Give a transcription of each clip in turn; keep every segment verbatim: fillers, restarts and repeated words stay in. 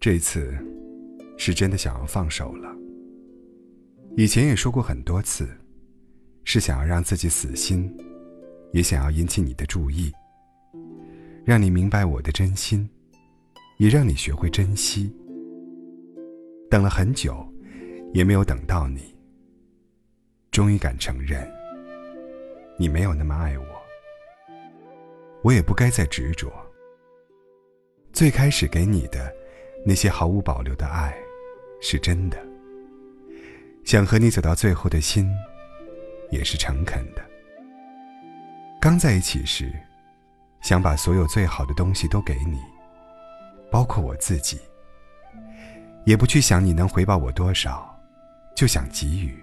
这次是真的想要放手了。以前也说过很多次，是想要让自己死心，也想要引起你的注意，让你明白我的真心，也让你学会珍惜。等了很久，也没有等到你，终于敢承认，你没有那么爱我，我也不该再执着。最开始给你的那些毫无保留的爱是真的，想和你走到最后的心也是诚恳的。刚在一起时，想把所有最好的东西都给你，包括我自己，也不去想你能回报我多少，就想给予，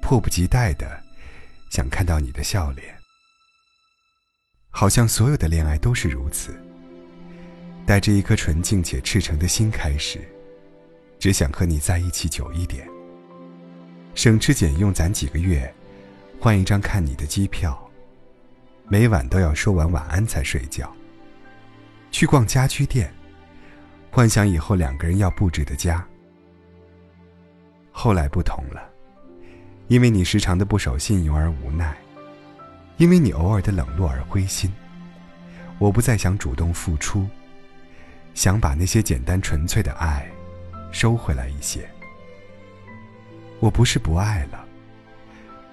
迫不及待的想看到你的笑脸。好像所有的恋爱都是如此，带着一颗纯净且赤诚的心开始，只想和你在一起久一点，省吃俭用攒几个月，换一张看你的机票，每晚都要说完晚安才睡觉，去逛家居店，幻想以后两个人要布置的家。后来不同了，因为你时常的不守信用而无奈，因为你偶尔的冷落而灰心，我不再想主动付出，想把那些简单纯粹的爱收回来一些。我不是不爱了，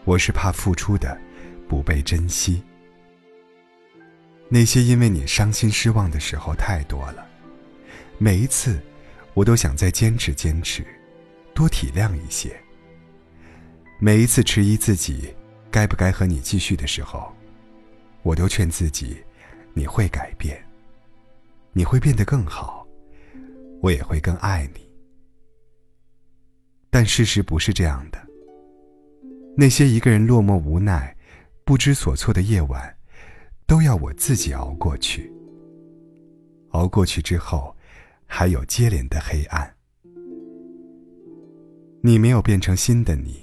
我是怕付出的不被珍惜。那些因为你伤心失望的时候太多了，每一次我都想再坚持坚持，多体谅一些。每一次迟疑自己该不该和你继续的时候，我都劝自己，你会改变，你会变得更好，我也会更爱你。但事实不是这样的。那些一个人落寞无奈不知所措的夜晚，都要我自己熬过去。熬过去之后，还有接连的黑暗。你没有变成新的你，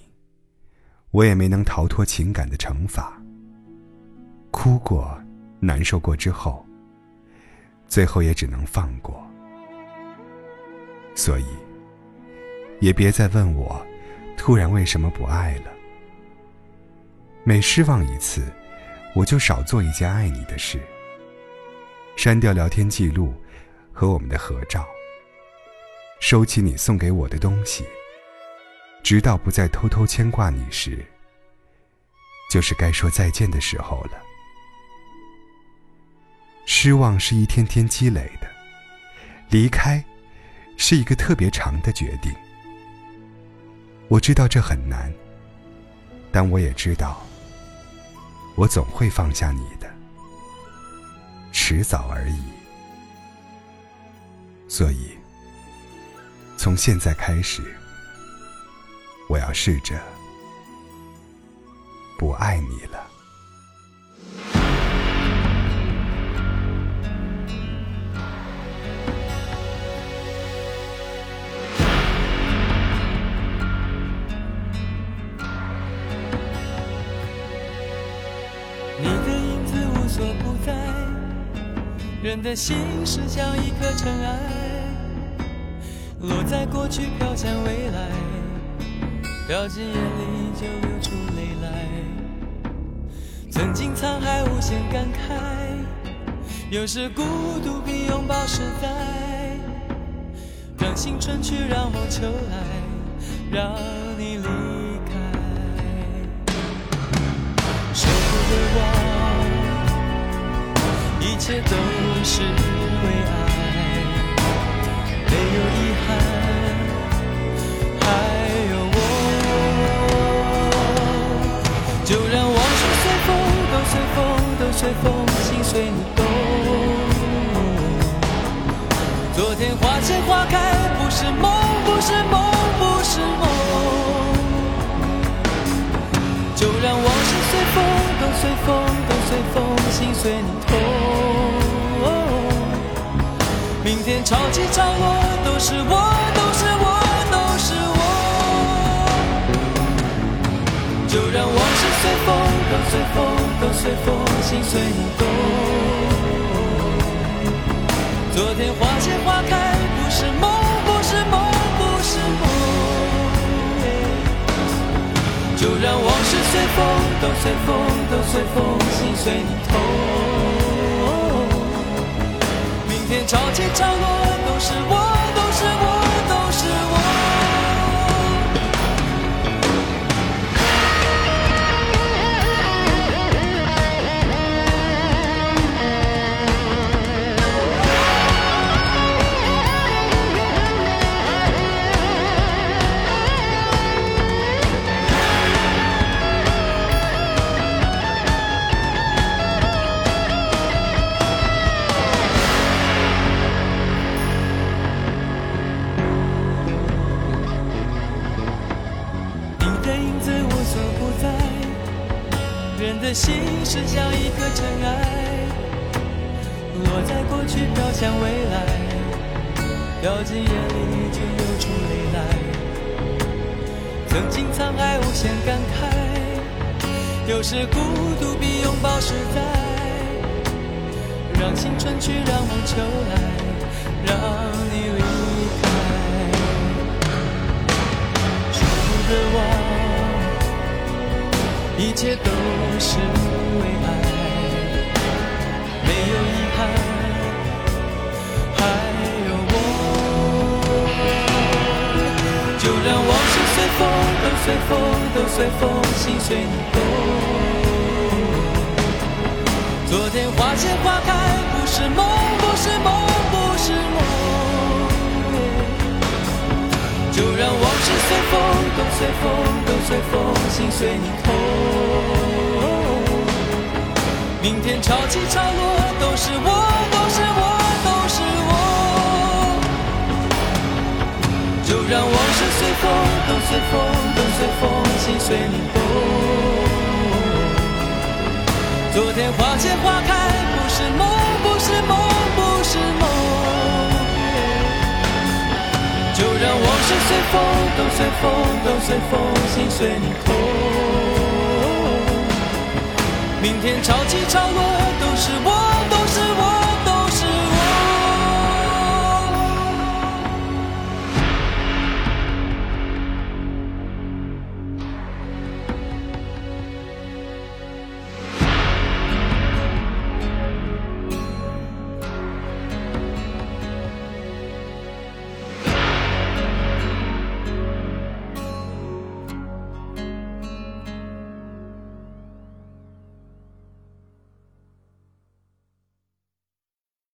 我也没能逃脱情感的惩罚。哭过，难受过之后，最后也只能放过。所以也别再问我突然为什么不爱了。每失望一次，我就少做一件爱你的事，删掉聊天记录和我们的合照，收起你送给我的东西，直到不再偷偷牵挂你时，就是该说再见的时候了。失望是一天天积累的，离开是一个特别长的决定。我知道这很难，但我也知道，我总会放下你的，迟早而已。所以，从现在开始，我要试着不爱你了。人的心事像一颗尘埃，落在过去飘向未来，飘进眼里就流出泪来。曾经沧海无限感慨，有时孤独比拥抱实在。让青春去，让梦秋来，让你离开。守护着我，一切都是为爱，没有遗憾，还有我。就让往事随风，都随风，都随风，心随你动。昨天花谢花开，不是梦，不是梦，不是梦。就让往事随风，都随风，都随风，心随你动。明天潮起潮落，都是我，都是我，都是我。就让往事随风，都随风，都随风，心随你动。都随风，都随风，心随你痛。明天潮起潮落，都是我，都是我，都是我。人的心是像一颗尘埃，落在过去飘向未来，掉进眼里已经流出泪来。曾经沧海无限感慨，有时孤独比拥抱实在。让青春去，让梦秋来，让你离开。舍不得忘，一切都是为爱，没有遗憾，还有我。就让往事随风，都随风，都随风，心随你动。昨天花谢花开，不是梦，不是梦，不是梦。就让往事随风，都随风，都随风，心随你痛。明天潮起潮落，都是我，都是我，都是我。就让往事随风，都随风，都随风，心随你动。昨天花谢花开，不是梦，不是梦，不是梦。就让往事随风，都随风，都随风，心随你动。明天潮起潮落，都是我。